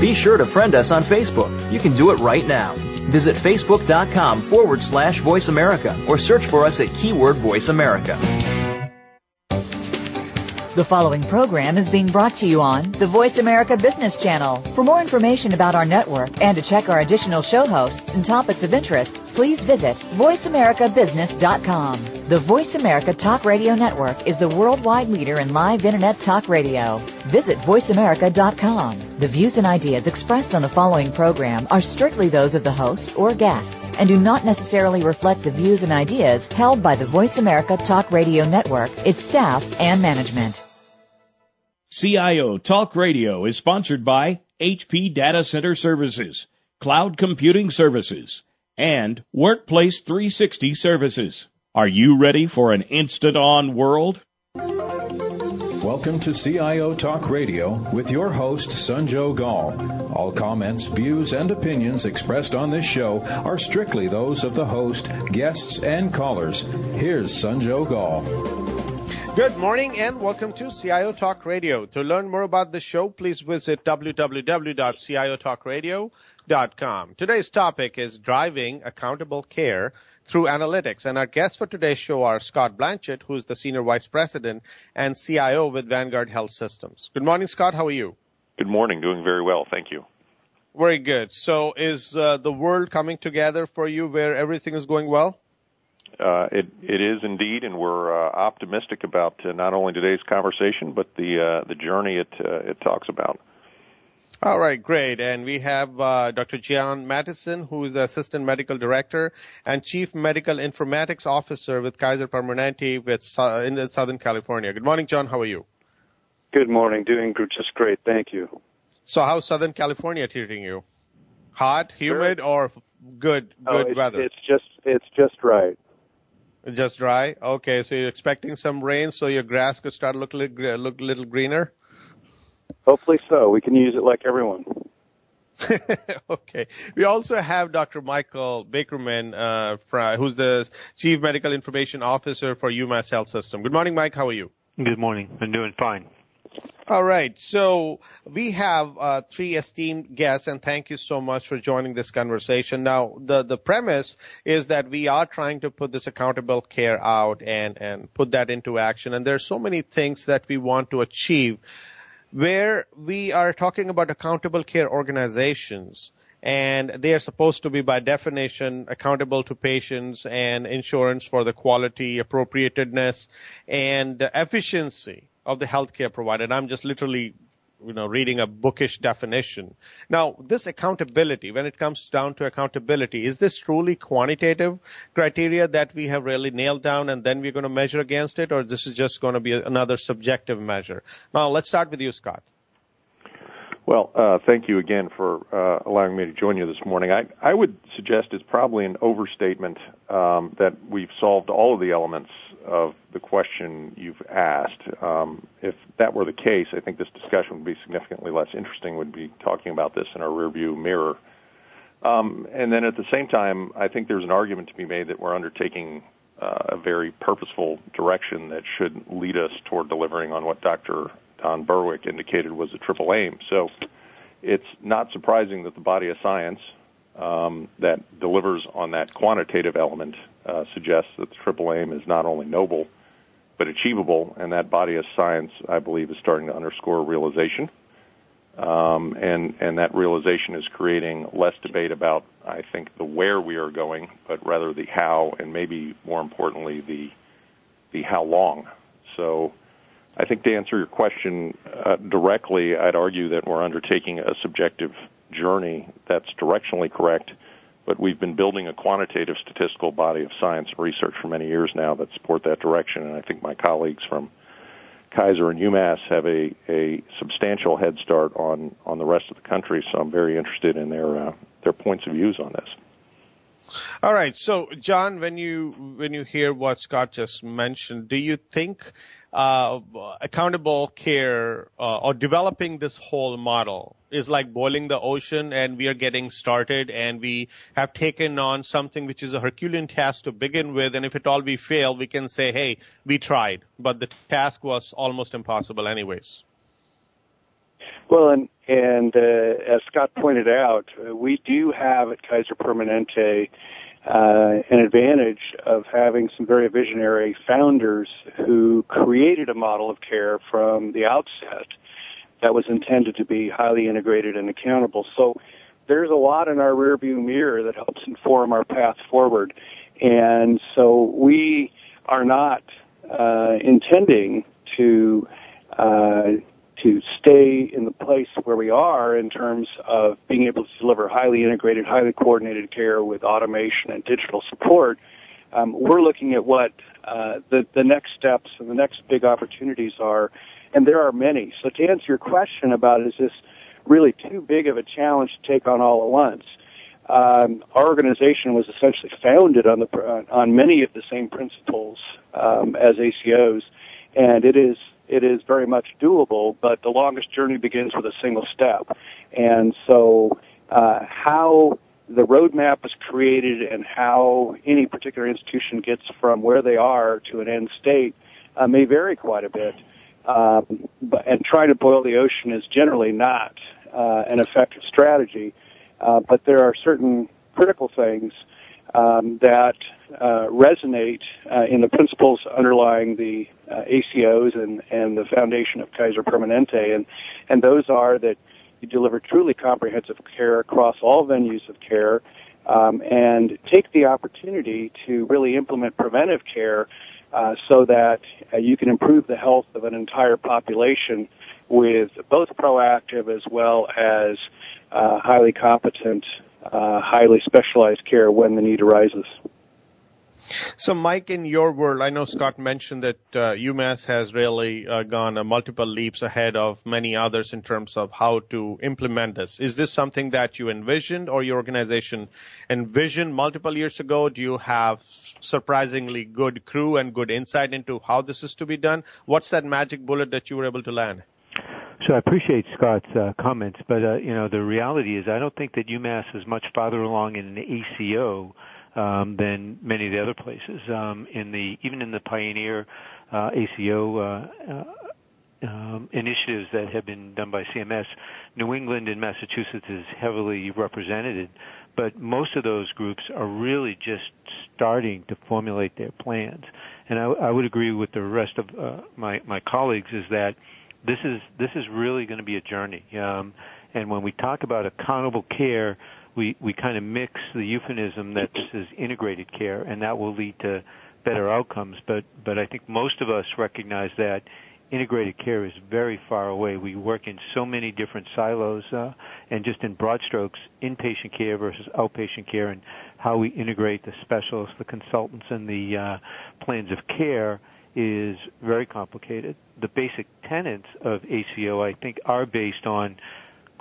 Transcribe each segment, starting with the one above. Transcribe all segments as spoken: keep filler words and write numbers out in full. Be sure to friend us on Facebook. You can do it right now. Visit facebook.com forward slash Voice America or search for us at keyword Voice America. The following program is being brought to you on the Voice America Business Channel. For more information about our network and to check our additional show hosts and topics of interest, please visit voice america business dot com. The Voice America Talk Radio Network is the worldwide leader in live Internet talk radio. Visit voice america dot com. The views and ideas expressed on the following program are strictly those of the host or guests and do not necessarily reflect the views and ideas held by the Voice America Talk Radio Network, its staff, and management. C I O Talk Radio is sponsored by H P Data Center Services, Cloud Computing Services, and Workplace three sixty Services. Are you ready for an instant-on world? Welcome to C I O Talk Radio with your host, Sanjog Aul. All comments, views, and opinions expressed on this show are strictly those of the host, guests, and callers. Here's Sanjog Aul. Good morning and welcome to C I O Talk Radio. To learn more about the show, please visit w w w dot c i o talk radio dot com. Today's topic is driving accountable care through analytics. And our guests for today's show are Scott Blanchette, who is the Senior Vice President and C I O with Vanguard Health Systems. Good morning, Scott. How are you? Good morning. Doing very well. Thank you. Very good. So is uh, the world coming together for you where everything is going well? Uh, it, it is indeed, and we're uh, optimistic about uh, not only today's conversation, but the uh, the journey it uh, it talks about. All right, great. And we have uh, Doctor John Mattison, who is the Assistant Medical Director and Chief Medical Informatics Officer with Kaiser Permanente with, uh, in Southern California. Good morning, John. How are you? Good morning. Doing just great. Thank you. So how's Southern California treating you? Hot, humid, sure. or good good oh, it's, weather? It's just it's just right. Just dry? Okay, so you're expecting some rain so your grass could start look look a little greener? Hopefully so. We can use it like everyone. Okay. We also have Doctor Michael Bakerman, uh, who's the Chief Medical Information Officer for UMass Health System. Good morning, Mike. How are you? Good morning. I'm doing fine. All right. So we have uh, three esteemed guests, and thank you so much for joining this conversation. Now, the, the premise is that we are trying to put this accountable care out and, and put that into action. And there are so many things that we want to achieve where we are talking about accountable care organizations. And they are supposed to be, by definition, accountable to patients and insurance for the quality, appropriateness, and efficiency of the healthcare provider. And I'm just literally, you know, reading a bookish definition. Now, this accountability, when it comes down to accountability, is this truly quantitative criteria that we have really nailed down and then we're going to measure against it, or this is just going to be another subjective measure? Now, let's start with you, Scott. Well, uh, thank you again for uh, allowing me to join you this morning. I, I would suggest it's probably an overstatement um, that we've solved all of the elements of the question you've asked. Um, if that were the case, I think this discussion would be significantly less interesting. We'd be talking about this in our rearview mirror. Um, and then at the same time, I think there's an argument to be made that we're undertaking uh, a very purposeful direction that should lead us toward delivering on what Doctor Don Berwick indicated was a triple aim. So it's not surprising that the body of science um, that delivers on that quantitative element uh, suggests that the triple aim is not only noble, but achievable, and that body of science, I believe, is starting to underscore realization. Um, and, and that realization is creating less debate about, I think, the where we are going, but rather the how, and maybe more importantly, the the how long. So I think to answer your question uh, directly, I'd argue that we're undertaking a subjective journey that's directionally correct, but we've been building a quantitative statistical body of science and research for many years now that support that direction, and I think my colleagues from Kaiser and UMass have a, a substantial head start on, on the rest of the country, so I'm very interested in their uh, their points of views on this. All right. So, John, when you when you hear what Scott just mentioned, do you think uh, accountable care uh, or developing this whole model is like boiling the ocean and we are getting started and we have taken on something which is a Herculean task to begin with, and if at all we fail, we can say, hey, we tried, but the task was almost impossible anyways? Well, and, and uh, as Scott pointed out, we do have at Kaiser Permanente uh, an advantage of having some very visionary founders who created a model of care from the outset that was intended to be highly integrated and accountable. So there's a lot in our rearview mirror that helps inform our path forward. And so we are not uh, intending to uh, to stay in the place where we are in terms of being able to deliver highly integrated, highly coordinated care with automation and digital support. Um, we're looking at what uh, the, the next steps and the next big opportunities are, and there are many. So to answer your question about is this really too big of a challenge to take on all at once, Um, our organization was essentially founded on the on many of the same principles um, as A C Os, and it is it is very much doable. But the longest journey begins with a single step, and so uh, how the roadmap is created and how any particular institution gets from where they are to an end state uh, may vary quite a bit. Um, but, and trying to boil the ocean is generally not uh, an effective strategy. Uh, but there are certain critical things um, that uh, resonate uh, in the principles underlying the uh, A C Os and, and the foundation of Kaiser Permanente, and, and those are that you deliver truly comprehensive care across all venues of care, um, and take the opportunity to really implement preventive care uh, so that uh, you can improve the health of an entire population with both proactive as well as Uh, highly competent, uh, highly specialized care when the need arises. So, Mike, in your world, I know Scott mentioned that uh, UMass has really uh, gone uh, multiple leaps ahead of many others in terms of how to implement this. Is this something that you envisioned or your organization envisioned multiple years ago? Do you have surprisingly good crew and good insight into how this is to be done? What's that magic bullet that you were able to land? So I appreciate Scott's uh, comments, but uh, you know the reality is I don't think that UMass is much farther along in an A C O um, than many of the other places. Um, in the even in the pioneer uh, A C O uh, uh, um, initiatives that have been done by C M S, New England and Massachusetts is heavily represented, but most of those groups are really just starting to formulate their plans. And I, I would agree with the rest of uh, my my colleagues is that. This is this is really going to be a journey, um, and when we talk about accountable care, we, we kind of mix the euphemism that this is integrated care, and that will lead to better outcomes. But but I think most of us recognize that integrated care is very far away. We work in so many different silos, uh, and just in broad strokes, inpatient care versus outpatient care, and how we integrate the specialists, the consultants, and the uh, plans of care is very complicated. The basic tenets of A C O, I think, are based on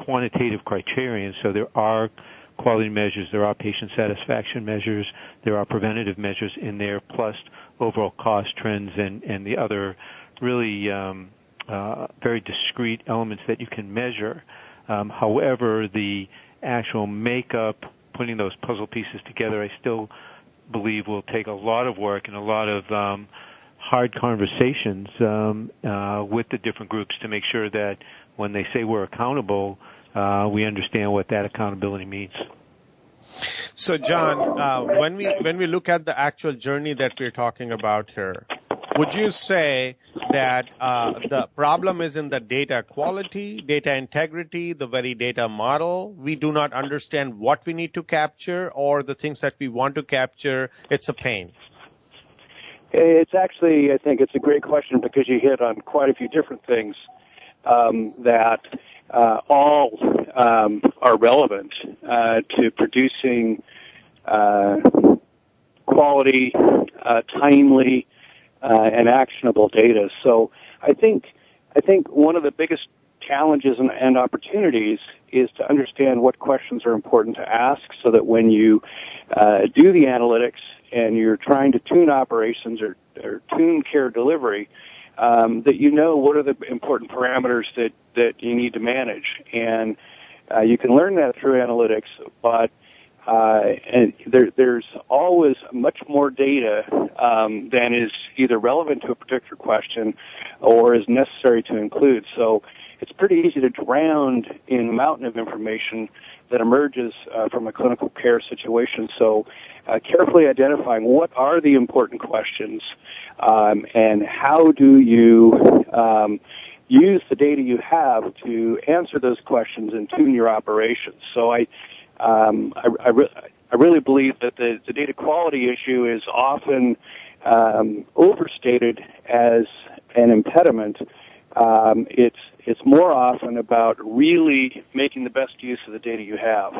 quantitative criteria. So there are quality measures, there are patient satisfaction measures, there are preventative measures in there, plus overall cost trends and, and the other really um, uh, very discrete elements that you can measure. Um, however, the actual makeup, putting those puzzle pieces together, I still believe will take a lot of work and a lot of um, hard conversations um, uh, with the different groups to make sure that when they say we're accountable, uh, we understand what that accountability means. So, John, uh, when we when we look at the actual journey that we're talking about here, would you say that uh, the problem is in the data quality, data integrity, the very data model? We do not understand what we need to capture or the things that we want to capture. It's a pain. It's actually, I think it's a great question because you hit on quite a few different things um, that uh, all um, are relevant uh, to producing uh, quality, uh, timely, uh, and actionable data. So I think I think one of the biggest challenges and, and opportunities is to understand what questions are important to ask so that when you uh, do the analytics and you're trying to tune operations or, or tune care delivery, um, that you know what are the important parameters that, that you need to manage. And uh, you can learn that through analytics, but Uh, and there, there's always much more data um, than is either relevant to a particular question or is necessary to include. So it's pretty easy to drown in the mountain of information that emerges uh, from a clinical care situation. So uh, carefully identifying what are the important questions um, and how do you um, use the data you have to answer those questions and tune your operations. So I Um, I, I, re- I really believe that the, the data quality issue is often um, overstated as an impediment. Um, it's it's more often about really making the best use of the data you have.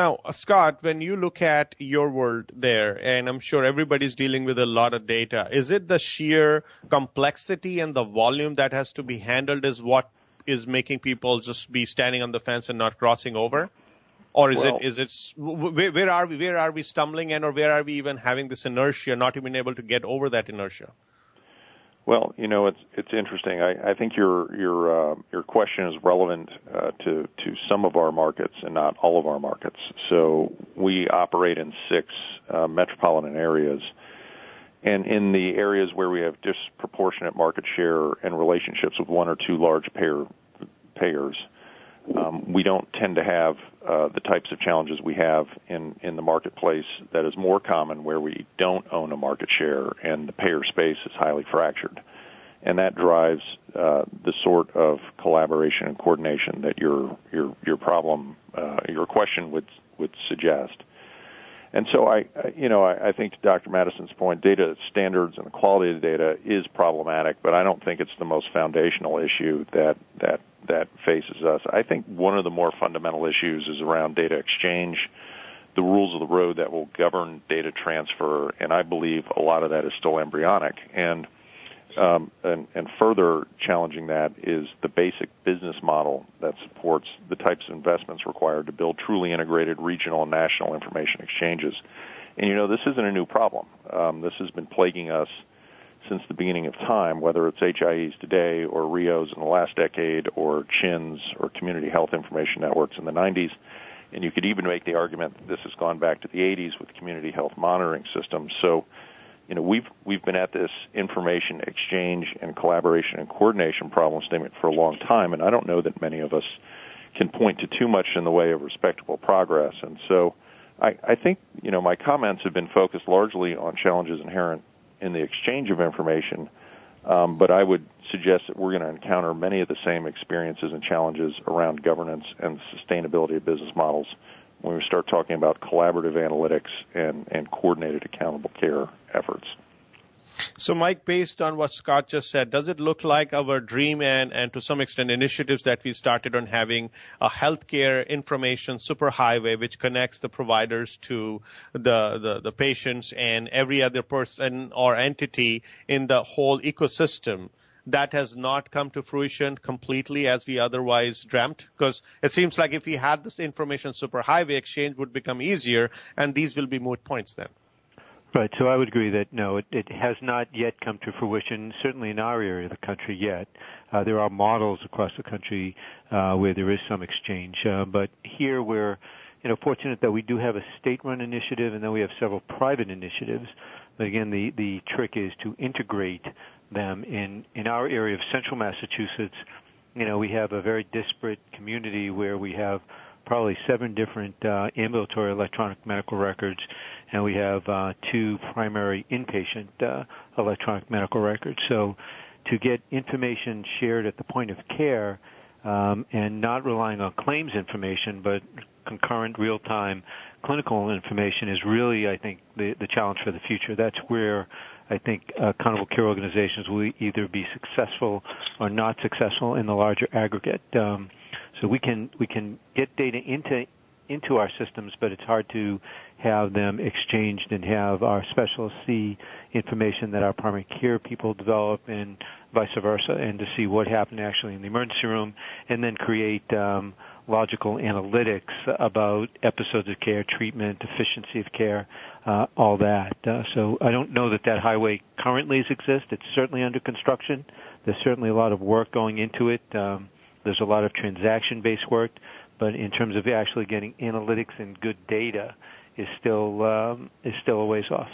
Now, Scott, when you look at your world there, and I'm sure everybody's dealing with a lot of data, is it the sheer complexity and the volume that has to be handled is what is making people just be standing on the fence and not crossing over? Or is well, it, is it, where, where are we, where are we stumbling and or where are we even having this inertia, not even able to get over that inertia? Well, you know, it's, it's interesting. I, I think your, your, uh, your question is relevant, uh, to, to some of our markets and not all of our markets. So we operate in six, uh, metropolitan areas. And in the areas where we have disproportionate market share and relationships with one or two large payer, payers, um, we don't tend to have uh, the types of challenges we have in, in the marketplace that is more common where we don't own a market share and the payer space is highly fractured. And that drives uh, the sort of collaboration and coordination that your your your problem, uh, your question would would suggest. And so I, you know, I think to Doctor Mattison's point, data standards and the quality of the data is problematic, but I don't think it's the most foundational issue that, that, that faces us. I think one of the more fundamental issues is around data exchange, the rules of the road that will govern data transfer, and I believe a lot of that is still embryonic. And, um, and, and further challenging that is the basic business model that supports the types of investments required to build truly integrated regional and national information exchanges. And, you know, this isn't a new problem. Um, this has been plaguing us since the beginning of time, whether it's H I Es today or R I Os in the last decade or CHINs or Community Health Information Networks in the nineties. And you could even make the argument that this has gone back to the eighties with community health monitoring systems. So, you know, we've we've been at this information exchange and collaboration and coordination problem statement for a long time, and I don't know that many of us can point to too much in the way of respectable progress. And so I, I think, you know, my comments have been focused largely on challenges inherent in the exchange of information, um, but I would suggest that we're going to encounter many of the same experiences and challenges around governance and sustainability of business models when we start talking about collaborative analytics and, and coordinated accountable care efforts. So, Mike, based on what Scott just said, does it look like our dream and, and to some extent initiatives that we started on having a healthcare information superhighway which connects the providers to the, the, the patients and every other person or entity in the whole ecosystem, that has not come to fruition completely as we otherwise dreamt? Because it seems like if we had this information superhighway, exchange would become easier, and these will be moot points then. Right. So I would agree that, no, it, it has not yet come to fruition, certainly in our area of the country yet. Uh, there are models across the country uh, where there is some exchange. Uh, but here we're, you know, fortunate that we do have a state-run initiative, and then we have several private initiatives. But, again, the, the trick is to integrate them in, in our area of central Massachusetts. You know, we have a very disparate community where we have probably seven different uh, ambulatory electronic medical records, and we have uh, two primary inpatient uh, electronic medical records. So to get information shared at the point of care um, and not relying on claims information but concurrent real-time clinical information is really, I think, the, the challenge for the future. That's where I think accountable care organizations will either be successful or not successful in the larger aggregate. Um, so we can we can get data into into our systems, but it's hard to have them exchanged and have our specialists see information that our primary care people develop and vice versa, and to see what happened actually in the emergency room, and then create um, logical analytics about episodes of care, treatment, efficiency of care, uh, all that. Uh, so I don't know that that highway currently exists. It's certainly under construction. There's certainly a lot of work going into it. Um, There's a lot of transaction-based work, but in terms of actually getting analytics and good data is still um, is still a ways off.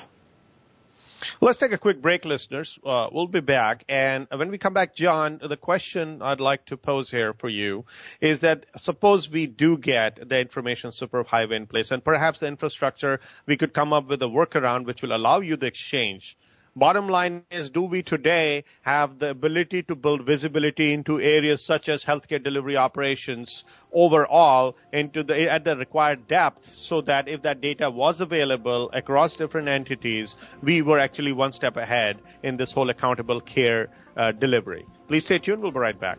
Let's take a quick break, listeners. Uh, we'll be back. And when we come back, John, the question I'd like to pose here for you is that suppose we do get the information superhighway in place and perhaps the infrastructure, we could come up with a workaround which will allow you the exchange. Bottom line is, do we today have the ability to build visibility into areas such as healthcare delivery operations overall into the, at the required depth, so that if that data was available across different entities, we were actually one step ahead in this whole accountable care uh, delivery? Please stay tuned. We'll be right back.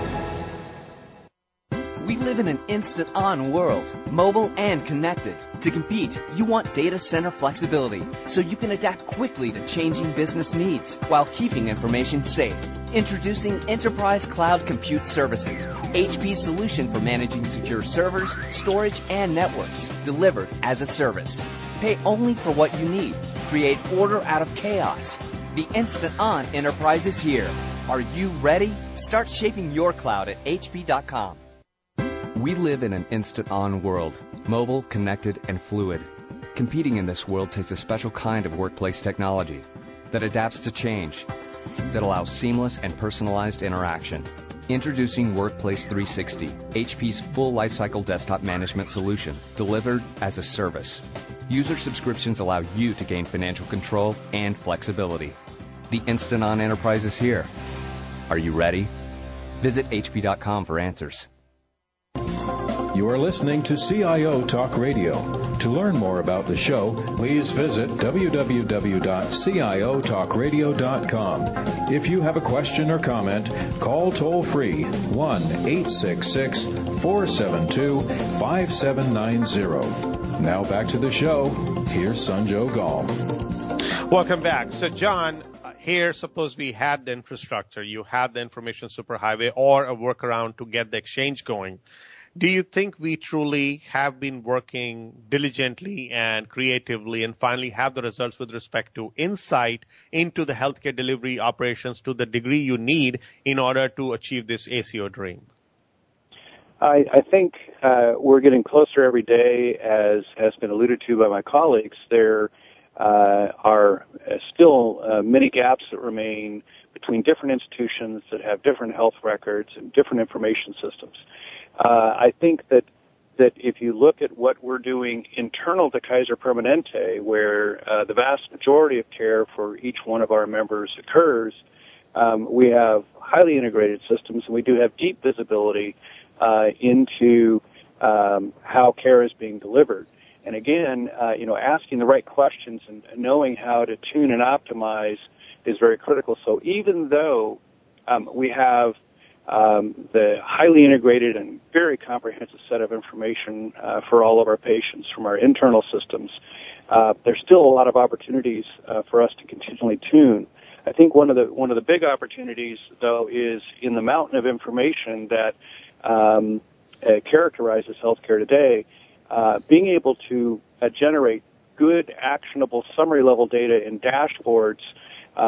We live in an instant-on world, mobile and connected. To compete, you want data center flexibility, so you can adapt quickly to changing business needs while keeping information safe. Introducing Enterprise Cloud Compute Services, H P's solution for managing secure servers, storage, and networks, delivered as a service. Pay only for what you need. Create order out of chaos. The instant-on enterprise is here. Are you ready? Start shaping your cloud at H P dot com. We live in an instant-on world, mobile, connected, and fluid. Competing in this world takes a special kind of workplace technology that adapts to change, that allows seamless and personalized interaction. Introducing Workplace three sixty, H P's full lifecycle desktop management solution, delivered as a service. User subscriptions allow you to gain financial control and flexibility. The instant-on enterprise is here. Are you ready? Visit H P dot com for answers. You are listening to C I O Talk Radio. To learn more about the show, please visit w w w dot c i o talk radio dot com. If you have a question or comment, call toll-free one eight six six, four seven two, five seven nine zero. Now back to the show. Here's Sanjog Aul. Welcome back. So, John, here, suppose we had the infrastructure, you had the information superhighway or a workaround to get the exchange going. Do you think we truly have been working diligently and creatively and finally have the results with respect to insight into the healthcare delivery operations to the degree you need in order to achieve this A C O dream? I, I think uh, we're getting closer every day, as has been alluded to by my colleagues. There uh, are still uh, many gaps that remain between different institutions that have different health records and different information systems. Uh, I think that that if you look at what we're doing internal to Kaiser Permanente, where uh, the vast majority of care for each one of our members occurs, um, we have highly integrated systems, and we do have deep visibility uh, into um, how care is being delivered. And again, uh, you know, asking the right questions and knowing how to tune and optimize is very critical. So even though um, we have Um, the highly integrated and very comprehensive set of information uh, for all of our patients from our internal systems, Uh, there's still a lot of opportunities uh, for us to continually tune. I think one of the one of the big opportunities, though, is in the mountain of information that um, uh, characterizes healthcare today. Uh, being able to uh, generate good, actionable, summary-level data in dashboards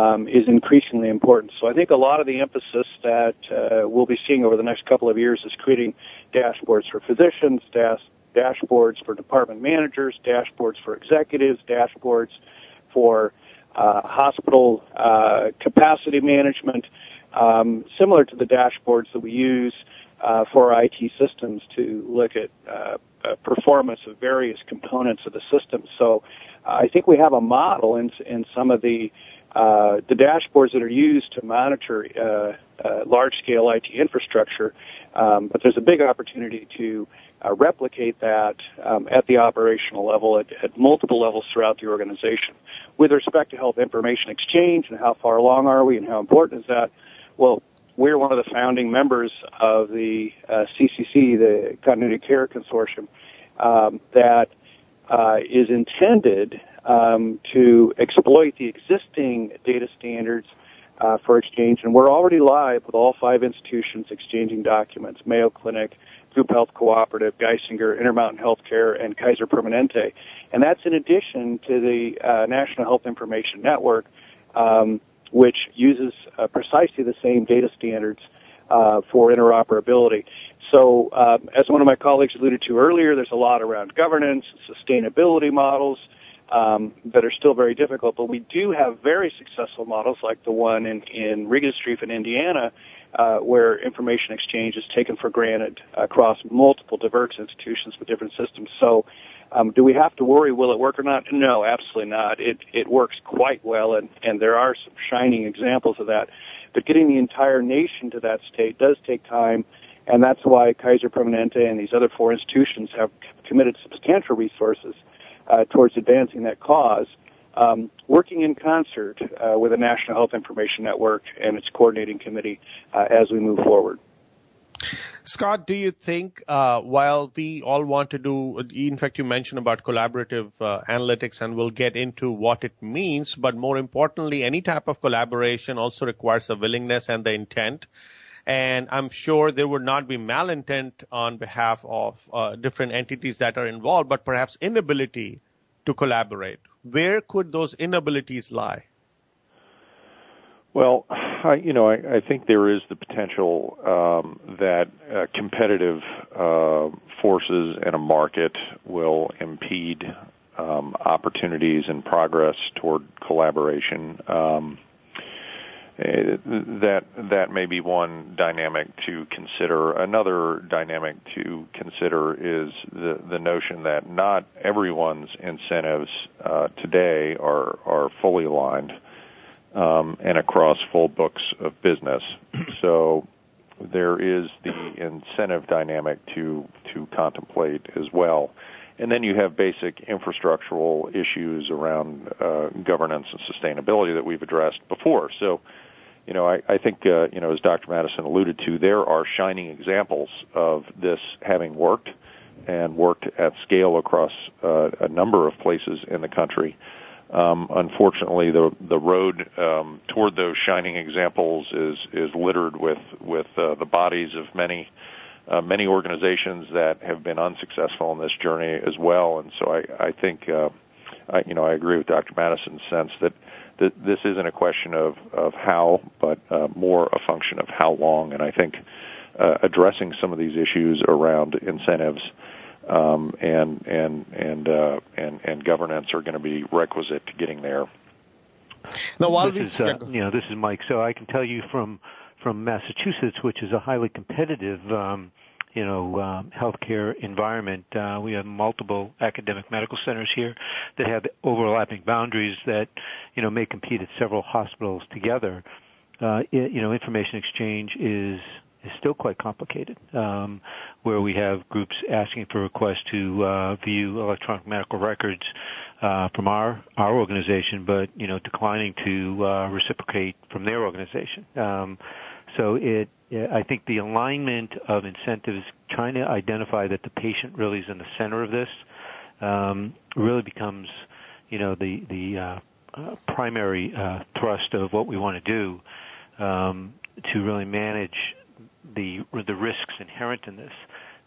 Um, is increasingly important. So I think a lot of the emphasis that uh, we'll be seeing over the next couple of years is creating dashboards for physicians, dash, dashboards for department managers, dashboards for executives, dashboards for uh, hospital uh, capacity management, um, similar to the dashboards that we use uh, for I T systems to look at uh, uh, performance of various components of the system. So uh, I think we have a model in, in some of the Uh, the dashboards that are used to monitor uh, uh, large-scale I T infrastructure, um, but there's a big opportunity to uh, replicate that um, at the operational level, at, at multiple levels throughout the organization. With respect to health information exchange and how far along are we and how important is that, well, we're one of the founding members of the uh, C C C, the Community Care Consortium, um, that uh, is intended Um, to exploit the existing data standards uh, for exchange. And we're already live with all five institutions exchanging documents, Mayo Clinic, Group Health Cooperative, Geisinger, Intermountain Healthcare, and Kaiser Permanente. And that's in addition to the uh, National Health Information Network, um, which uses uh, precisely the same data standards uh, for interoperability. So uh, as one of my colleagues alluded to earlier, there's a lot around governance, sustainability models um, that are still very difficult, but we do have very successful models like the one in, in Riggs-Streif in Indiana, Uh, where information exchange is taken for granted across multiple diverse institutions with different systems. So um, do we have to worry, will it work or not? No, absolutely not. It it works quite well, and, and there are some shining examples of that. But getting the entire nation to that state does take time, and that's why Kaiser Permanente and these other four institutions have committed substantial resources uh, towards advancing that cause. Um, working in concert uh, with the National Health Information Network and its coordinating committee uh, as we move forward. Scott, do you think uh, while we all want to do, in fact, you mentioned about collaborative uh, analytics, and we'll get into what it means, but more importantly, any type of collaboration also requires the willingness and the intent. And I'm sure there would not be malintent on behalf of uh, different entities that are involved, but perhaps inability to collaborate. Where could those inabilities lie? Well, I, you know, I, I think there is the potential um, that uh, competitive uh, forces in a market will impede um, opportunities and progress toward collaboration. Um, that that may be one dynamic to consider. Another dynamic to consider is the, the notion that not everyone's incentives uh, today are, are fully aligned um, and across full books of business. So there is the incentive dynamic to, to contemplate as well. And then you have basic infrastructural issues around uh, governance and sustainability that we've addressed before. So, you know, I, I think, uh, you know, as Doctor Mattison alluded to, there are shining examples of this having worked and worked at scale across uh, a number of places in the country. Um, unfortunately, the the road um, toward those shining examples is is littered with with uh, the bodies of many. Uh, many organizations that have been unsuccessful in this journey as well, and so I, I think, uh, I, you know, I agree with Doctor Madison's sense that th- this isn't a question of, of how, but uh, more a function of how long, and I think uh, addressing some of these issues around incentives um, and and and, uh, and and governance are going to be requisite to getting there. Now, while this is, uh, you know, this is Mike, so I can tell you from. from Massachusetts, which is a highly competitive, um, you know, um, healthcare environment. Uh, we have multiple academic medical centers here that have overlapping boundaries that, you know, may compete at several hospitals together. Uh, it, you know, information exchange is is still quite complicated, um, where we have groups asking for requests to uh, view electronic medical records uh, from our our organization, but you know, declining to uh, reciprocate from their organization. Um, So it, I think the alignment of incentives, trying to identify that the patient really is in the center of this, um, really becomes, you know, the the uh, uh, primary uh, thrust of what we want to do um, to really manage the the risks inherent in this.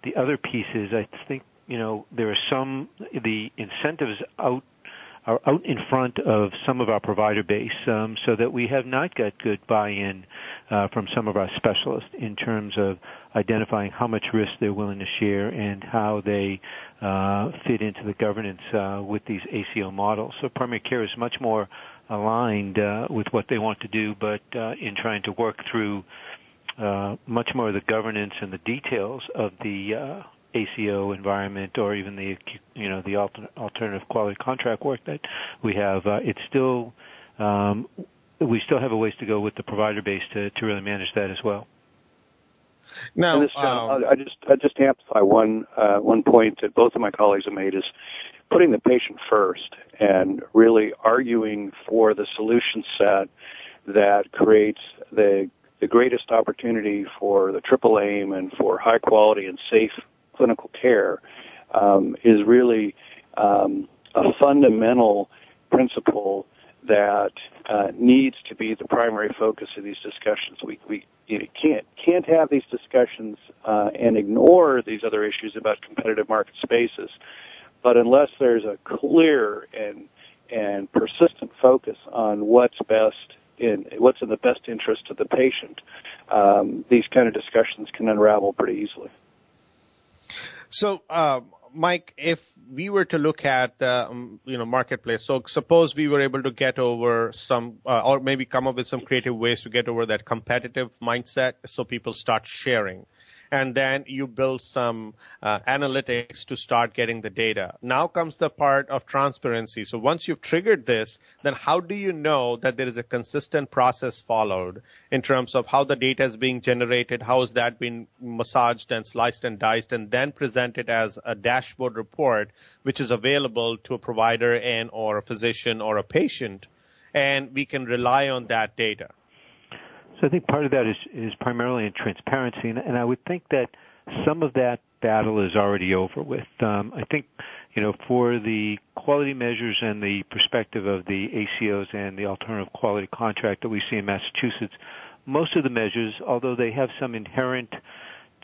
The other piece is, I think, you know, there are some the incentives out. are out in front of some of our provider base, um, so that we have not got good buy-in uh, from some of our specialists in terms of identifying how much risk they're willing to share and how they uh, fit into the governance uh, with these A C O models. So primary care is much more aligned uh, with what they want to do, but uh, in trying to work through uh, much more of the governance and the details of the uh A C O environment, or even the you know the alternative quality contract work that we have, uh, it's still um, we still have a ways to go with the provider base to, to really manage that as well. Now, this, um, I just I just amplify one uh, one point that both of my colleagues have made is putting the patient first and really arguing for the solution set that creates the the greatest opportunity for the triple aim and for high quality and safe clinical care um, is really um, a fundamental principle that uh, needs to be the primary focus of these discussions. We, we you know, can't can't have these discussions uh, and ignore these other issues about competitive market spaces. But unless there's a clear and and persistent focus on what's best in what's in the best interest of the patient, um, these kind of discussions can unravel pretty easily. So, uh, Mike, if we were to look at the um, you know marketplace, so suppose we were able to get over some, uh, or maybe come up with some creative ways to get over that competitive mindset, so people start sharing. And then you build some uh, analytics to start getting the data. Now comes the part of transparency. So once you've triggered this, then how do you know that there is a consistent process followed in terms of how the data is being generated, how is that being massaged and sliced and diced, and then presented as a dashboard report, which is available to a provider and or a physician or a patient, and we can rely on that data? So I think part of that is, is primarily in transparency, and, and I would think that some of that battle is already over with. Um, I think, you know, for the quality measures and the perspective of the A C Os and the alternative quality contract that we see in Massachusetts, most of the measures, although they have some inherent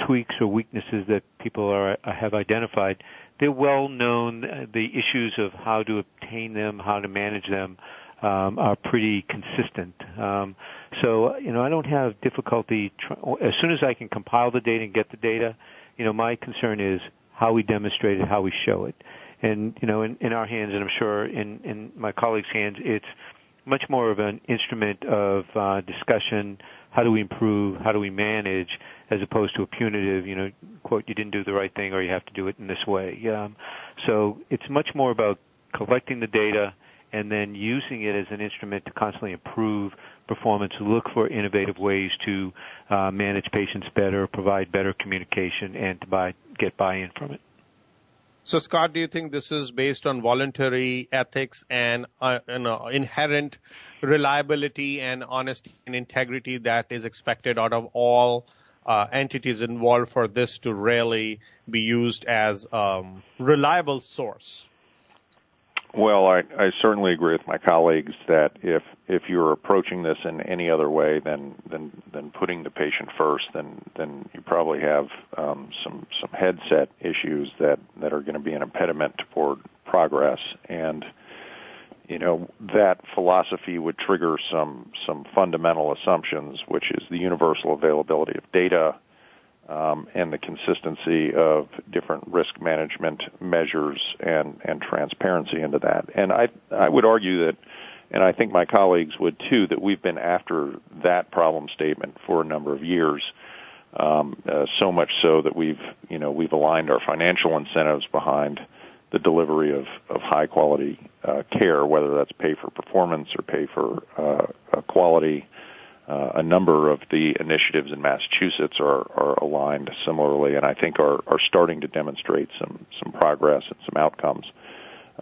tweaks or weaknesses that people are, have identified, they're well known. The issues of how to obtain them, how to manage them, Um, are pretty consistent. Um, so, you know, I don't have difficulty. Tr- as soon as I can compile the data and get the data, you know, my concern is how we demonstrate it, how we show it. And, you know, in, in our hands, and I'm sure in, in my colleagues' hands, it's much more of an instrument of uh, discussion. How do we improve? How do we manage? As opposed to a punitive, you know, quote, you didn't do the right thing or you have to do it in this way. Um, so it's much more about collecting the data and then using it as an instrument to constantly improve performance, look for innovative ways to uh, manage patients better, provide better communication, and to buy, get buy-in from it. So, Scott, do you think this is based on voluntary ethics and uh, you know, inherent reliability and honesty and integrity that is expected out of all uh, entities involved for this to really be used as a um, reliable source? Well, I, I certainly agree with my colleagues that if if you're approaching this in any other way than than, than putting the patient first, then then you probably have um, some some headset issues that, that are going to be an impediment toward progress. And you know that philosophy would trigger some some fundamental assumptions, which is the universal availability of data. Um, and the consistency of different risk management measures and, and transparency into that. And I, I would argue that, and I think my colleagues would too, that we've been after that problem statement for a number of years, um, uh, so much so that we've, you know, we've aligned our financial incentives behind the delivery of, of high quality uh, care, whether that's pay for performance or pay for uh, quality. Uh, a number of the initiatives in Massachusetts are, are aligned similarly, and I think are, are starting to demonstrate some, some progress and some outcomes.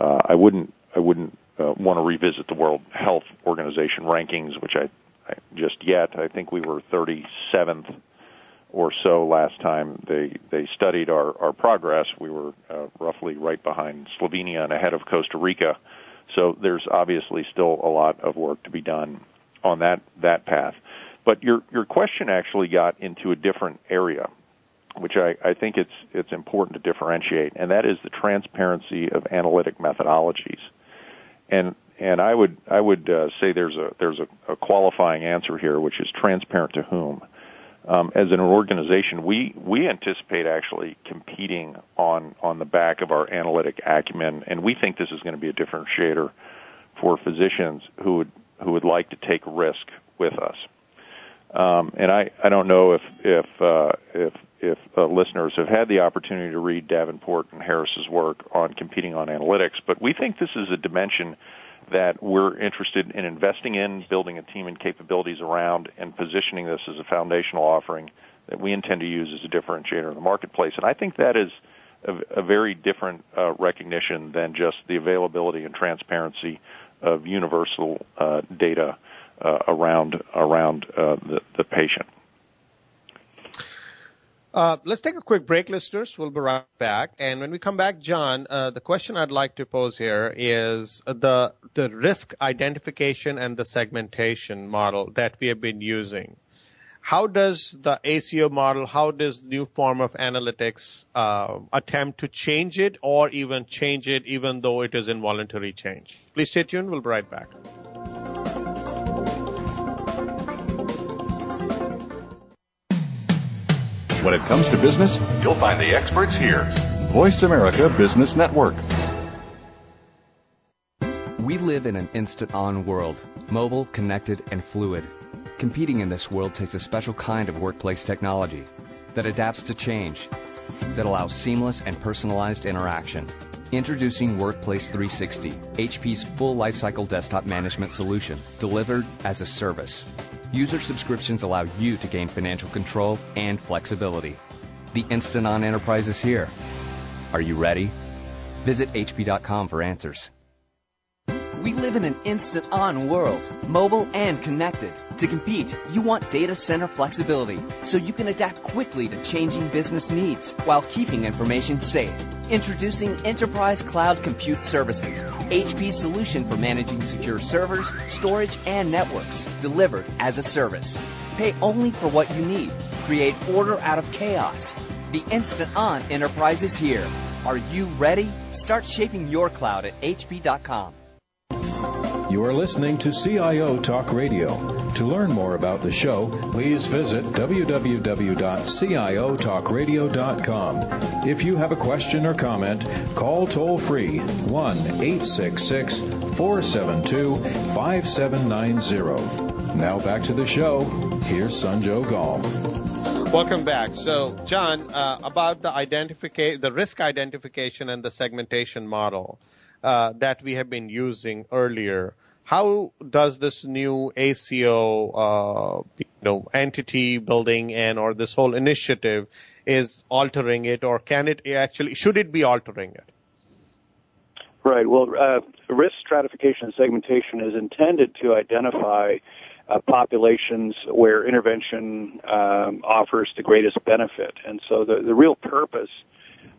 Uh, I wouldn't I wouldn't uh, want to revisit the World Health Organization rankings, which I, I just yet I think we were thirty-seventh or so last time they they studied our, our progress. We were uh, roughly right behind Slovenia and ahead of Costa Rica. So there's obviously still a lot of work to be done on that, that path. But your, your question actually got into a different area, which I, I think it's, it's important to differentiate, and that is the transparency of analytic methodologies. And, and I would, I would uh, say there's a, there's a, a qualifying answer here, which is transparent to whom? Um, as an organization, we, we anticipate actually competing on, on the back of our analytic acumen, and we think this is going to be a differentiator for physicians who would, who would like to take risk with us. Um, and I, I don't know if if uh, if, if uh, listeners have had the opportunity to read Davenport and Harris's work on competing on analytics, but we think this is a dimension that we're interested in investing in, building a team and capabilities around, and positioning this as a foundational offering that we intend to use as a differentiator in the marketplace. And I think that is a, a very different uh, recognition than just the availability and transparency of universal uh, data uh, around around uh, the, the patient. Uh, let's take a quick break, listeners. We'll be right back. And when we come back, John, uh, the question I'd like to pose here is the the risk identification and the segmentation model that we have been using. How does the A C O model, how does new form of analytics uh, attempt to change it or even change it, even though it is involuntary change? Please stay tuned. We'll be right back. When it comes to business, you'll find the experts here. Voice America Business Network. We live in an instant-on world, mobile, connected, and fluid. Competing in this world takes a special kind of workplace technology that adapts to change, that allows seamless and personalized interaction. Introducing Workplace three sixty, H P's full lifecycle desktop management solution, delivered as a service. User subscriptions allow you to gain financial control and flexibility. The Instant On Enterprise is here. Are you ready? Visit H P dot com for answers. We live in an instant-on world, mobile and connected. To compete, you want data center flexibility so you can adapt quickly to changing business needs while keeping information safe. Introducing Enterprise Cloud Compute Services, H P's solution for managing secure servers, storage, and networks, delivered as a service. Pay only for what you need. Create order out of chaos. The instant-on enterprise is here. Are you ready? Start shaping your cloud at H P dot com. You are listening to C I O Talk Radio. To learn more about the show, please visit w w w dot c i o talk radio dot com. If you have a question or comment, call toll-free one eight six six, four seven two, five seven nine zero. Now back to the show. Here's Sanjog Aul. Welcome back. So, John, uh, about the identifica- the risk identification and the segmentation model Uh, that we have been using earlier. How does this new A C O, uh, you know, entity building and or this whole initiative is altering it, or can it actually, should it be altering it? Right. Well, uh, risk stratification and segmentation is intended to identify uh, populations where intervention um, offers the greatest benefit. And so the, the real purpose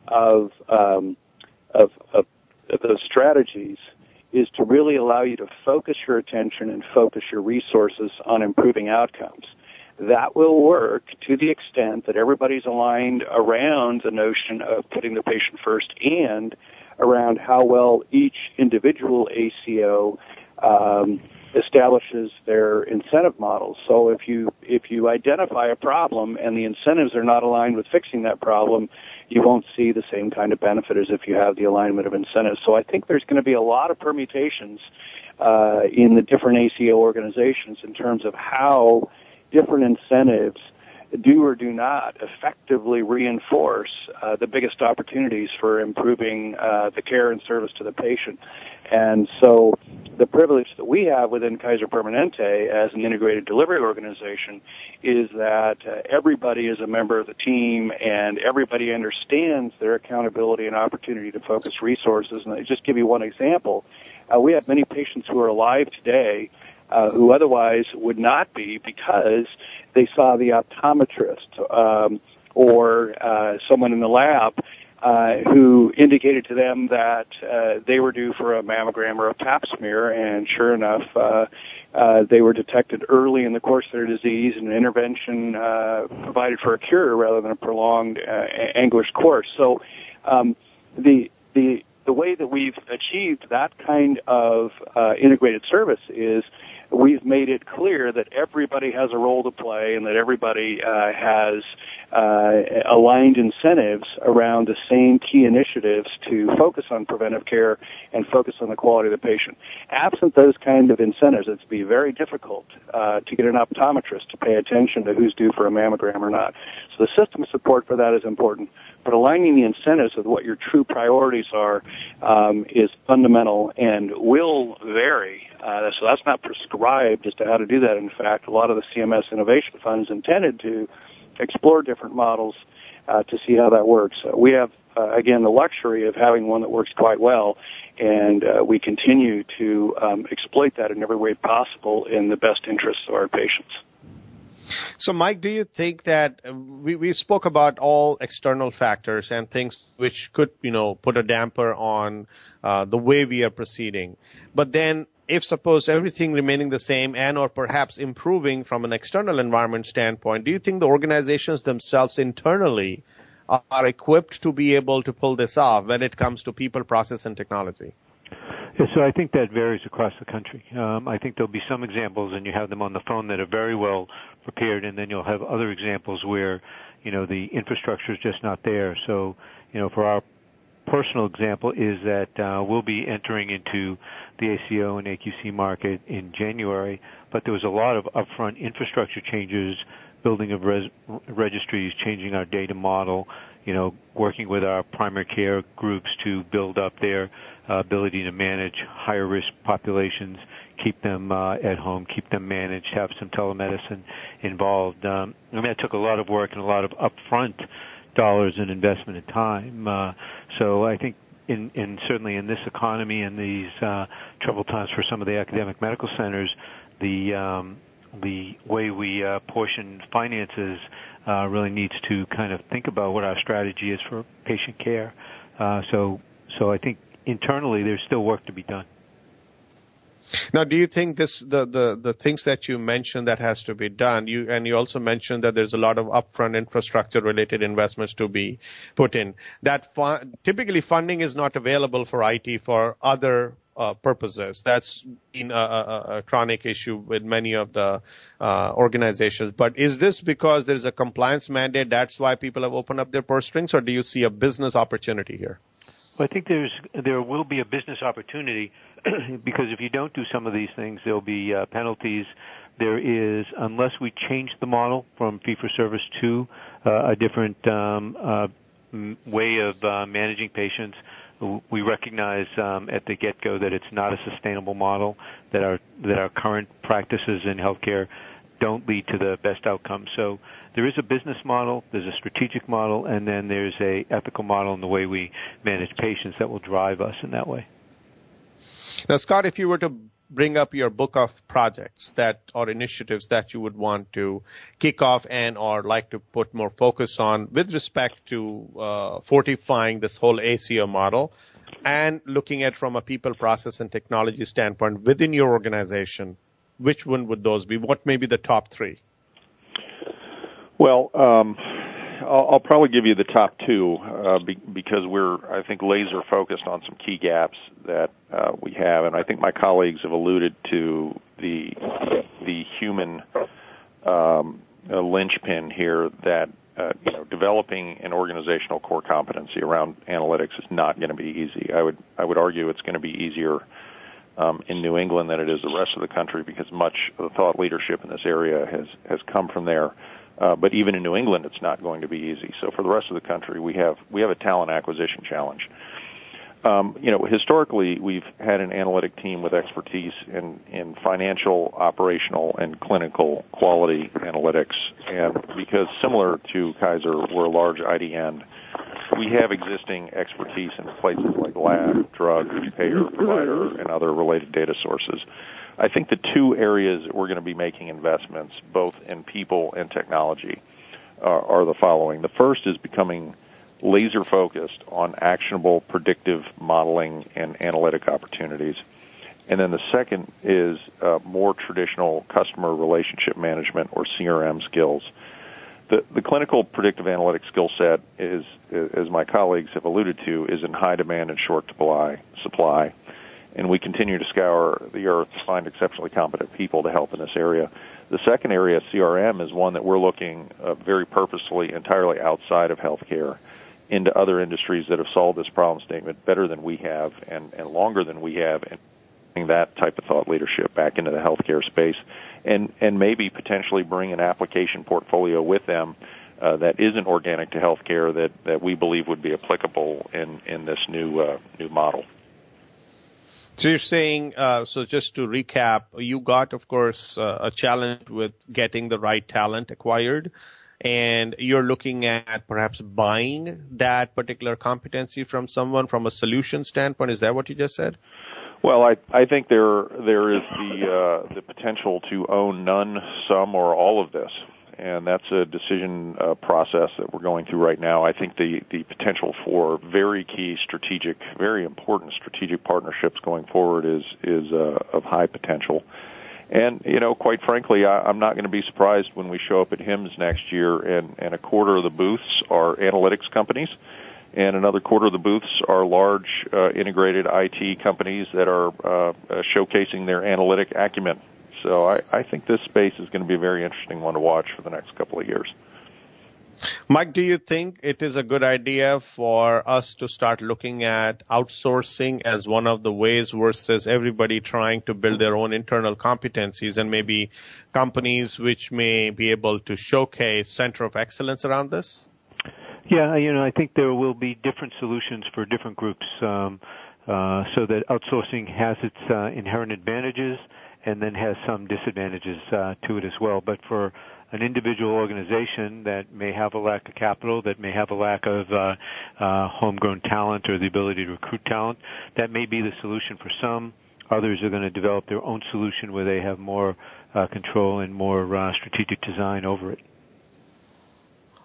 of, um, of, of those strategies is to really allow you to focus your attention and focus your resources on improving outcomes. That will work to the extent that everybody's aligned around the notion of putting the patient first and around how well each individual A C O um, establishes their incentive models. So if you if you identify a problem and the incentives are not aligned with fixing that problem, you won't see the same kind of benefit as if you have the alignment of incentives. So I think there's going to be a lot of permutations uh, in the different A C O organizations in terms of how different incentives do or do not effectively reinforce uh, the biggest opportunities for improving uh, the care and service to the patient. And so the privilege that we have within Kaiser Permanente as an integrated delivery organization is that uh, everybody is a member of the team and everybody understands their accountability and opportunity to focus resources. And I just give you one example. Uh, we have many patients who are alive today Uh, who otherwise would not be because they saw the optometrist um, or uh, someone in the lab uh, who indicated to them that uh, they were due for a mammogram or a pap smear, and sure enough, uh, uh, they were detected early in the course of their disease, and an intervention uh, provided for a cure rather than a prolonged uh, anguished course. So um, the the the way that we've achieved that kind of uh, integrated service is we've made it clear that everybody has a role to play and that everybody uh, has uh, aligned incentives around the same key initiatives to focus on preventive care and focus on the quality of the patient. Absent those kind of incentives, it's be very difficult uh, to get an optometrist to pay attention to who's due for a mammogram or not. So the system support for that is important, but aligning the incentives with what your true priorities are um, is fundamental and will vary. Uh, so that's not prescribed as to how to do that. In fact, a lot of the C M S Innovation Fund is intended to explore different models uh, to see how that works. Uh, we have, uh, again, the luxury of having one that works quite well, and uh, we continue to um, exploit that in every way possible in the best interests of our patients. So, Mike, do you think that we, we spoke about all external factors and things which could, you know, put a damper on uh, the way we are proceeding? But then if, suppose, everything remaining the same and or perhaps improving from an external environment standpoint, do you think the organizations themselves internally are equipped to be able to pull this off when it comes to people, process, and technology? So I think that varies across the country. Um, I think there'll be some examples, and you have them on the phone, that are very well prepared, and then you'll have other examples where, you know, the infrastructure is just not there. So, you know, for our personal example is that uh, we'll be entering into the A C O and A Q C market in January, but there was a lot of upfront infrastructure changes, building of res- registries, changing our data model, you know, working with our primary care groups to build up their uh, ability to manage higher risk populations, keep them uh, at home, keep them managed, have some telemedicine involved. Um, I mean, that took a lot of work and a lot of upfront dollars and investment and time. Uh, so I think in, in certainly in this economy and these uh, troubled times for some of the academic medical centers, the um, the way we uh, portion finances uh, really needs to kind of think about what our strategy is for patient care. Uh, so, so I think internally there's still work to be done. Now, do you think this the, the, the things that you mentioned that has to be done, you and you also mentioned that there's a lot of upfront infrastructure-related investments to be put in, that fun, typically funding is not available for I T for other Uh, purposes. That's been a, a, a chronic issue with many of the uh, organizations. But is this because there's a compliance mandate, that's why people have opened up their purse strings, or do you see a business opportunity here? Well, I think there's there will be a business opportunity because if you don't do some of these things, there'll be uh, penalties. There is, unless we change the model from fee-for-service to uh, a different um, uh, way of uh, managing patients, we recognize um, at the get-go that it's not a sustainable model, that our that our current practices in healthcare don't lead to the best outcome. So there is a business model, there's a strategic model, and then there's a ethical model in the way we manage patients that will drive us in that way. Now, Scott, if you were to bring up your book of projects that or initiatives that you would want to kick off and or like to put more focus on with respect to uh, fortifying this whole A C O model and looking at from a people, process, and technology standpoint within your organization, which one would those be? What may be the top three? Well, um, I'll, I'll probably give you the top two uh, be, because we're, I think, laser focused on some key gaps that uh, we have, and I think my colleagues have alluded to the the human um, uh, linchpin here. That uh, you know, developing an organizational core competency around analytics is not going to be easy. I would I would argue it's going to be easier um, in New England than it is the rest of the country because much of the thought leadership in this area has has come from there. Uh, but even in New England, it's not going to be easy. So for the rest of the country, we have we have a talent acquisition challenge. Um, you know, historically, we've had an analytic team with expertise in, in financial, operational, and clinical quality analytics. And because similar to Kaiser, we're a large I D N, we have existing expertise in places like lab, drug, payer, provider, and other related data sources. I think the two areas that we're going to be making investments, both in people and technology, uh, are the following. The first is becoming laser-focused on actionable predictive modeling and analytic opportunities. And then the second is uh, more traditional customer relationship management or C R M skills. The, the clinical predictive analytics skill set is, as my colleagues have alluded to, is in high demand and short supply. And we continue to scour the earth to find exceptionally competent people to help in this area. The second area, C R M, is one that we're looking uh, very purposefully entirely outside of healthcare into other industries that have solved this problem statement better than we have and, and longer than we have, and bringing that type of thought leadership back into the healthcare space and, and maybe potentially bring an application portfolio with them uh, that isn't organic to healthcare that, that we believe would be applicable in, in this new uh, new model. So you're saying, uh, so just to recap, you got, of course, uh, a challenge with getting the right talent acquired, and you're looking at perhaps buying that particular competency from someone from a solution standpoint. Is that what you just said? Well, I, I think there there is the uh, the potential to own none, some, or all of this, and that's a decision uh, process that we're going through right now. I think the, the potential for very key strategic, very important strategic partnerships going forward is is uh, of high potential. And, you know, quite frankly, I, I'm not going to be surprised when we show up at HIMSS next year and, and a quarter of the booths are analytics companies and another quarter of the booths are large uh, integrated I T companies that are uh, showcasing their analytic acumen. So I, I think this space is going to be a very interesting one to watch for the next couple of years. Mike, do you think it is a good idea for us to start looking at outsourcing as one of the ways versus everybody trying to build their own internal competencies, and maybe companies which may be able to showcase center of excellence around this? Yeah, you know, I think there will be different solutions for different groups, um, uh, so that outsourcing has its uh, inherent advantages and then has some disadvantages uh, to it as well. But for an individual organization that may have a lack of capital, that may have a lack of uh, uh, homegrown talent or the ability to recruit talent, that may be the solution for some. Others are going to develop their own solution where they have more uh, control and more uh, strategic design over it.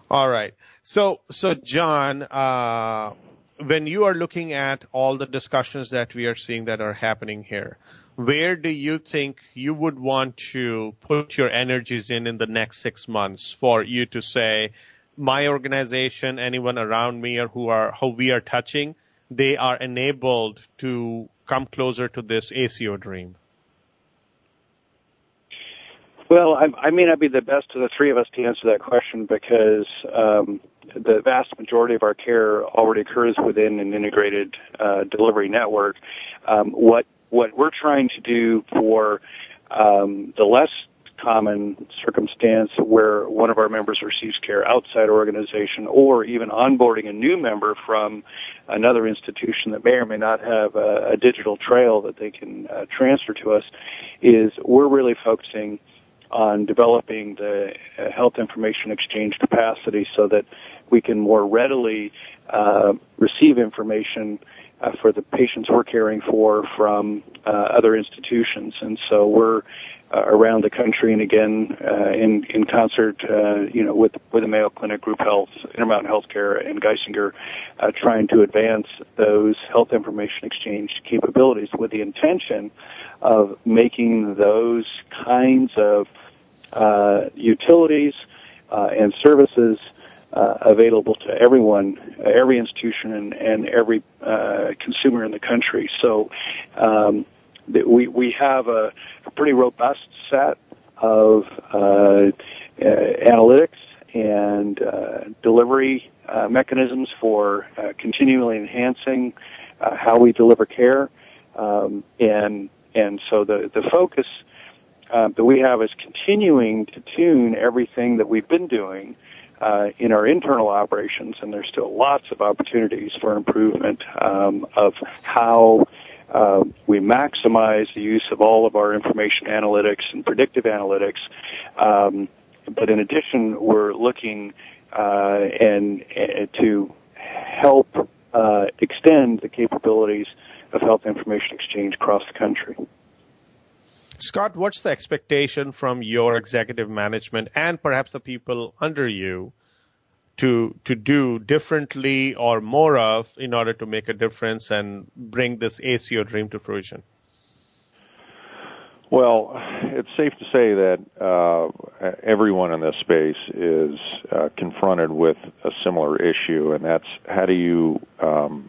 All right. So, so John, uh, when you are looking at all the discussions that we are seeing that are happening here, where do you think you would want to put your energies in in the next six months for you to say, my organization, anyone around me or who are who we are touching, they are enabled to come closer to this A C O dream? Well, I, I may not be the best of the three of us to answer that question because um, the vast majority of our care already occurs within an integrated uh, delivery network. Um, what What we're trying to do for um, the less common circumstance where one of our members receives care outside our organization or even onboarding a new member from another institution that may or may not have a, a digital trail that they can uh, transfer to us is we're really focusing on developing the uh, health information exchange capacity so that we can more readily uh, receive information Uh, for the patients we're caring for from uh, other institutions. And so we're uh, around the country and again uh, in, in concert, uh, you know, with, with the Mayo Clinic, Group Health, Intermountain Healthcare, and Geisinger, uh, trying to advance those health information exchange capabilities with the intention of making those kinds of uh, utilities uh, and services Uh, available to everyone, every institution, and, and every uh, consumer in the country. So um, th- we we have a, a pretty robust set of uh, uh, analytics and uh, delivery uh, mechanisms for uh, continually enhancing uh, how we deliver care, um, and and so the the focus uh, that we have is continuing to tune everything that we've been doing Uh, in our internal operations, and there's still lots of opportunities for improvement um, of how uh, we maximize the use of all of our information analytics and predictive analytics. Um, but in addition, we're looking uh, and uh, to help uh, extend the capabilities of health information exchange across the country. Scott, what's the expectation from your executive management and perhaps the people under you to to do differently or more of in order to make a difference and bring this A C O dream to fruition? Well, it's safe to say that uh, everyone in this space is uh, confronted with a similar issue, and that's how do you um,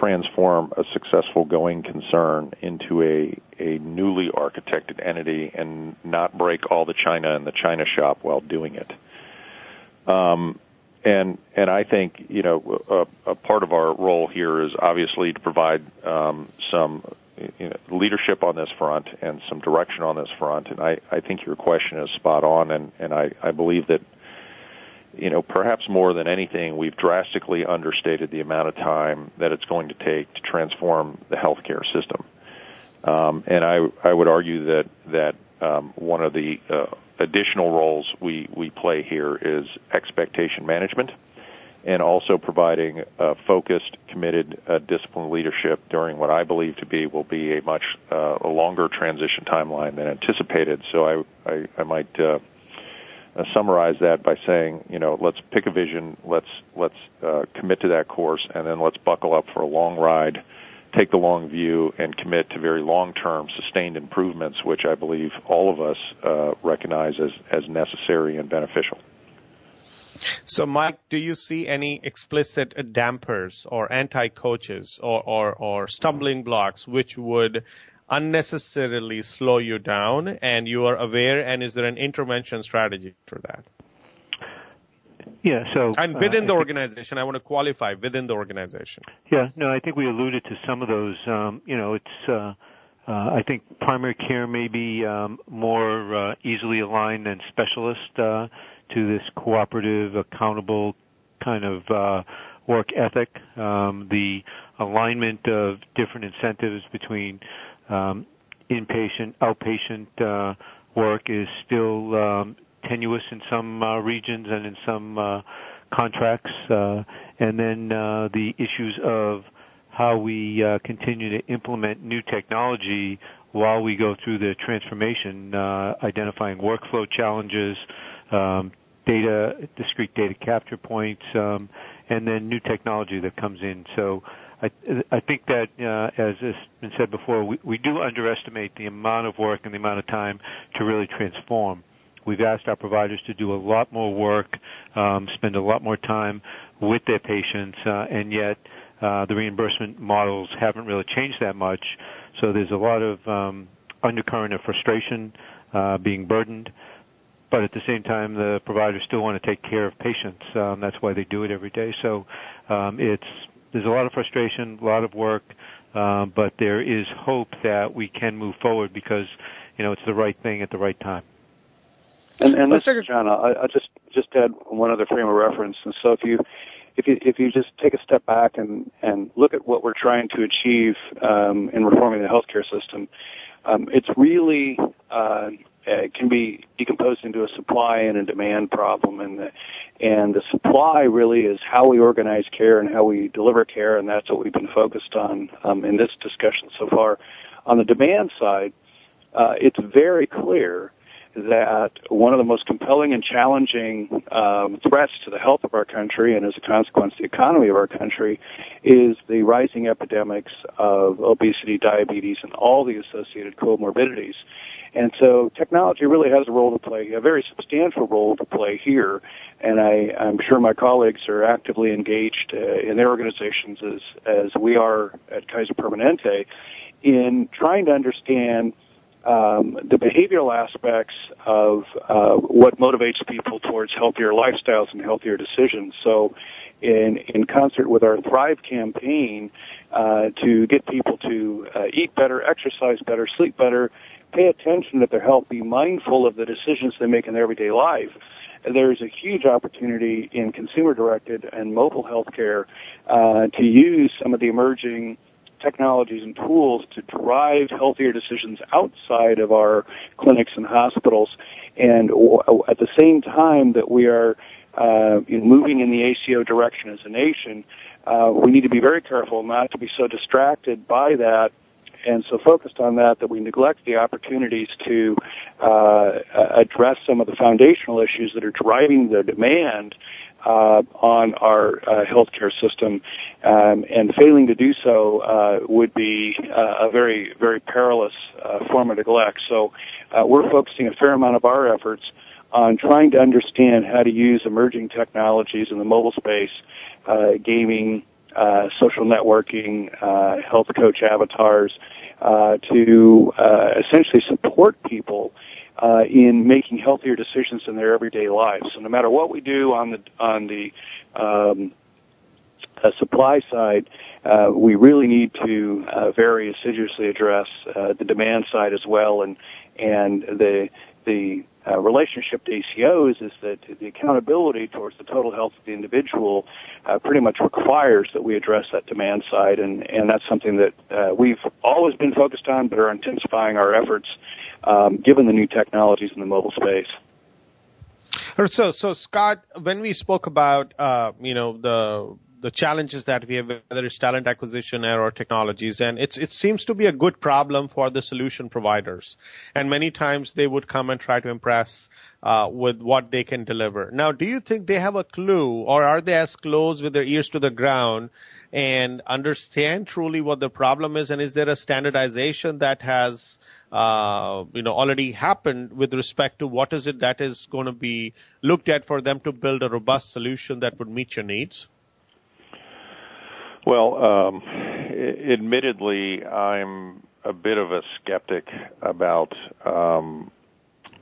transform a successful going concern into a a newly architected entity and not break all the china in the china shop while doing it. Um, and and I think, you know, a, a part of our role here is obviously to provide um, some you know, leadership on this front and some direction on this front. And I, I think your question is spot on, and, and I, I believe that, you know, perhaps more than anything, we've drastically understated the amount of time that it's going to take to transform the healthcare system. Um, and I, I would argue that that um, one of the uh, additional roles we, we play here is expectation management and also providing uh, focused, committed, uh, disciplined leadership during what I believe to be will be a much uh, a longer transition timeline than anticipated. So I I, I might uh, uh, summarize that by saying, you know, let's pick a vision, let's let's uh, commit to that course, and then let's buckle up for a long ride, take the long view, and commit to very long-term, sustained improvements, which I believe all of us uh, recognize as, as necessary and beneficial. So, Mike, do you see any explicit dampers or anti-coaches or, or, or stumbling blocks which would unnecessarily slow you down, and you are aware, and is there an intervention strategy for that? Yeah, so... And within uh, the organization, I want to qualify within the organization. Yeah, no, I think we alluded to some of those. Um, you know, it's... Uh, uh, I think primary care may be um, more uh, easily aligned than specialist uh, to this cooperative, accountable kind of uh, work ethic. Um, the alignment of different incentives between um, inpatient, outpatient uh, work is still... Um, tenuous in some uh, regions and in some uh, contracts, uh, and then uh, the issues of how we uh, continue to implement new technology while we go through the transformation, uh, identifying workflow challenges, um, data, discrete data capture points, um, and then new technology that comes in. So I, I think that, uh, as has been said before, we, we do underestimate the amount of work and the amount of time to really transform. We've asked our providers to do a lot more work, um, spend a lot more time with their patients, uh, and yet uh, the reimbursement models haven't really changed that much. So there's a lot of um, undercurrent of frustration, uh, being burdened, but at the same time, the providers still want to take care of patients. Um, that's why they do it every day. So um, it's there's a lot of frustration, a lot of work, uh, but there is hope that we can move forward because, you know, it's the right thing at the right time. And, and this is John. I, I just just add one other frame of reference. And so, if you if you if you just take a step back and and look at what we're trying to achieve um, in reforming the healthcare system, um, it's really uh, it can be decomposed into a supply and a demand problem. And the, and the supply really is how we organize care and how we deliver care, and that's what we've been focused on um, in this discussion so far. On the demand side, uh, it's very clear that one of the most compelling and challenging um, threats to the health of our country, and as a consequence the economy of our country, is the rising epidemics of obesity, diabetes, and all the associated comorbidities. And so technology really has a role to play, a very substantial role to play here, and I, I'm sure my colleagues are actively engaged uh, in their organizations, as, as we are at Kaiser Permanente, in trying to understand Um, the behavioral aspects of uh, what motivates people towards healthier lifestyles and healthier decisions. So in in concert with our Thrive campaign uh, to get people to uh, eat better, exercise better, sleep better, pay attention to their health, be mindful of the decisions they make in their everyday life, there's a huge opportunity in consumer-directed and mobile healthcare uh, to use some of the emerging technologies and tools to drive healthier decisions outside of our clinics and hospitals. And at the same time that we are uh, moving in the A C O direction as a nation, uh, we need to be very careful not to be so distracted by that and so focused on that that we neglect the opportunities to uh, address some of the foundational issues that are driving the demand Uh, on our uh, healthcare system, um, and failing to do so uh, would be uh, a very, very perilous uh, form of neglect. So uh, we're focusing a fair amount of our efforts on trying to understand how to use emerging technologies in the mobile space, uh, gaming, uh, social networking, uh, health coach avatars, uh, to uh, essentially support people Uh, in making healthier decisions in their everyday lives. So no matter what we do on the on the um, uh, supply side, uh, we really need to uh, very assiduously address uh, the demand side as well. And and the the uh, relationship to A C Os is that the accountability towards the total health of the individual uh, pretty much requires that we address that demand side. And, and that's something that uh, we've always been focused on, but are intensifying our efforts Um, given the new technologies in the mobile space. So, so Scott, when we spoke about, uh, you know, the the challenges that we have, whether it's talent acquisition or technologies, and it's it seems to be a good problem for the solution providers. And many times they would come and try to impress uh, with what they can deliver. Now, do you think they have a clue, or are they as close with their ears to the ground and understand truly what the problem is? And is there a standardization that has uh, you know, already happened with respect to what is it that is going to be looked at for them to build a robust solution that would meet your needs? Well, um, admittedly, I'm a bit of a skeptic about um,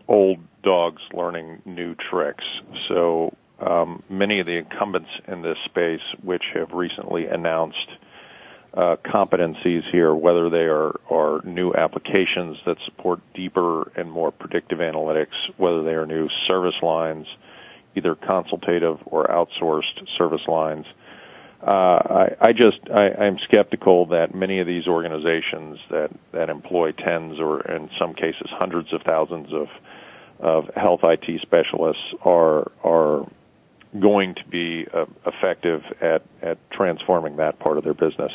old dogs learning new tricks. So um, many of the incumbents in this space, which have recently announced uh, competencies here, whether they are, are new applications that support deeper and more predictive analytics, whether they are new service lines, either consultative or outsourced service lines, Uh, I, I just, I, I'm skeptical that many of these organizations that, that employ tens or in some cases hundreds of thousands of, of health I T specialists are, are going to be uh, effective at, at transforming that part of their business.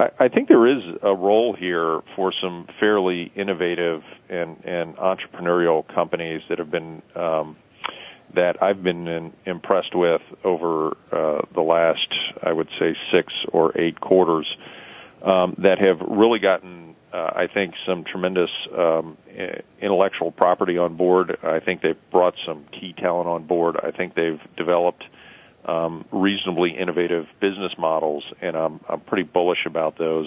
I, I think there is a role here for some fairly innovative and, and entrepreneurial companies that have been, um, that I've been in, impressed with over uh, the last, I would say, six or eight quarters um, that have really gotten, uh, I think, some tremendous um, intellectual property on board. I think they've brought some key talent on board. I think they've developed um, reasonably innovative business models, and I'm, I'm pretty bullish about those.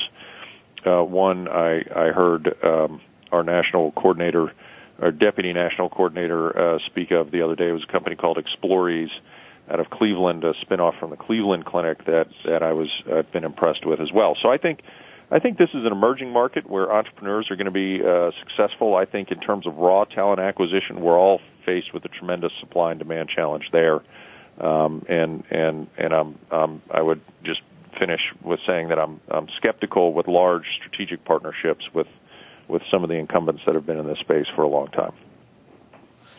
Uh, one, I, I heard um, our national coordinator Our deputy national coordinator uh, speak of the other day. It was a company called Exploreys out of Cleveland, a spinoff from the Cleveland Clinic that that I was I've been impressed with as well. So I think I think this is an emerging market where entrepreneurs are going to be uh, successful. I think in terms of raw talent acquisition, we're all faced with a tremendous supply and demand challenge there. Um, and and and I'm, um, I would just finish with saying that I'm I'm skeptical with large strategic partnerships with. with some of the incumbents that have been in this space for a long time.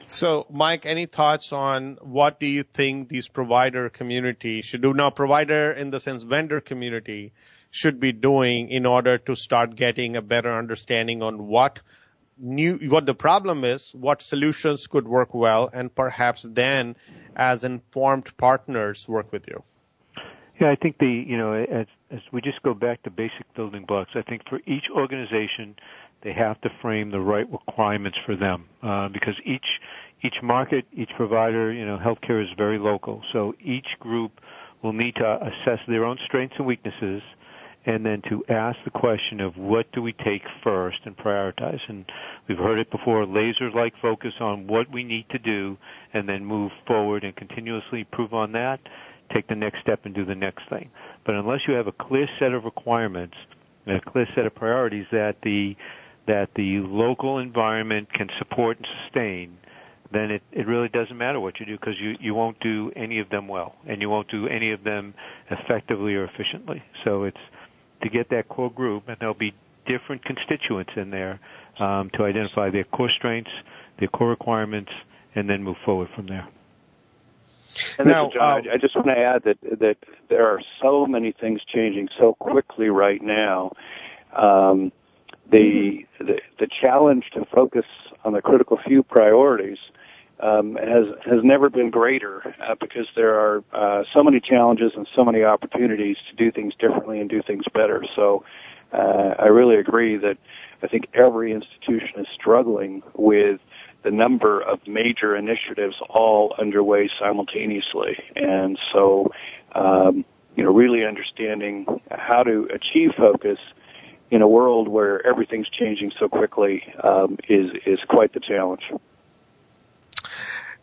So, Mike, any thoughts on what do you think these provider community should do? Now, provider in the sense vendor community should be doing in order to start getting a better understanding on what new, what the problem is, what solutions could work well, and perhaps then as informed partners work with you? Yeah, I think the, you know, as, as we just go back to basic building blocks, I think for each organization, they have to frame the right requirements for them, uh, because each, each market, each provider, you know, healthcare is very local. So each group will need to assess their own strengths and weaknesses and then to ask the question of what do we take first and prioritize. And we've heard it before, laser-like focus on what we need to do and then move forward and continuously improve on that, take the next step and do the next thing. But unless you have a clear set of requirements and a clear set of priorities that the that the local environment can support and sustain, then it, it really doesn't matter what you do, because you, you won't do any of them well, and you won't do any of them effectively or efficiently. So it's to get that core group, and there'll be different constituents in there um, to identify their core strengths, their core requirements, and then move forward from there. And now, this is John. Uh, I just want to add that that there are so many things changing so quickly right now. Um, the, the the challenge to focus on the critical few priorities um, has has never been greater uh, because there are uh, so many challenges and so many opportunities to do things differently and do things better. So uh, I really agree that I think every institution is struggling with the number of major initiatives all underway simultaneously. And so, um, you know, really understanding how to achieve focus in a world where everything's changing so quickly um, is, is quite the challenge.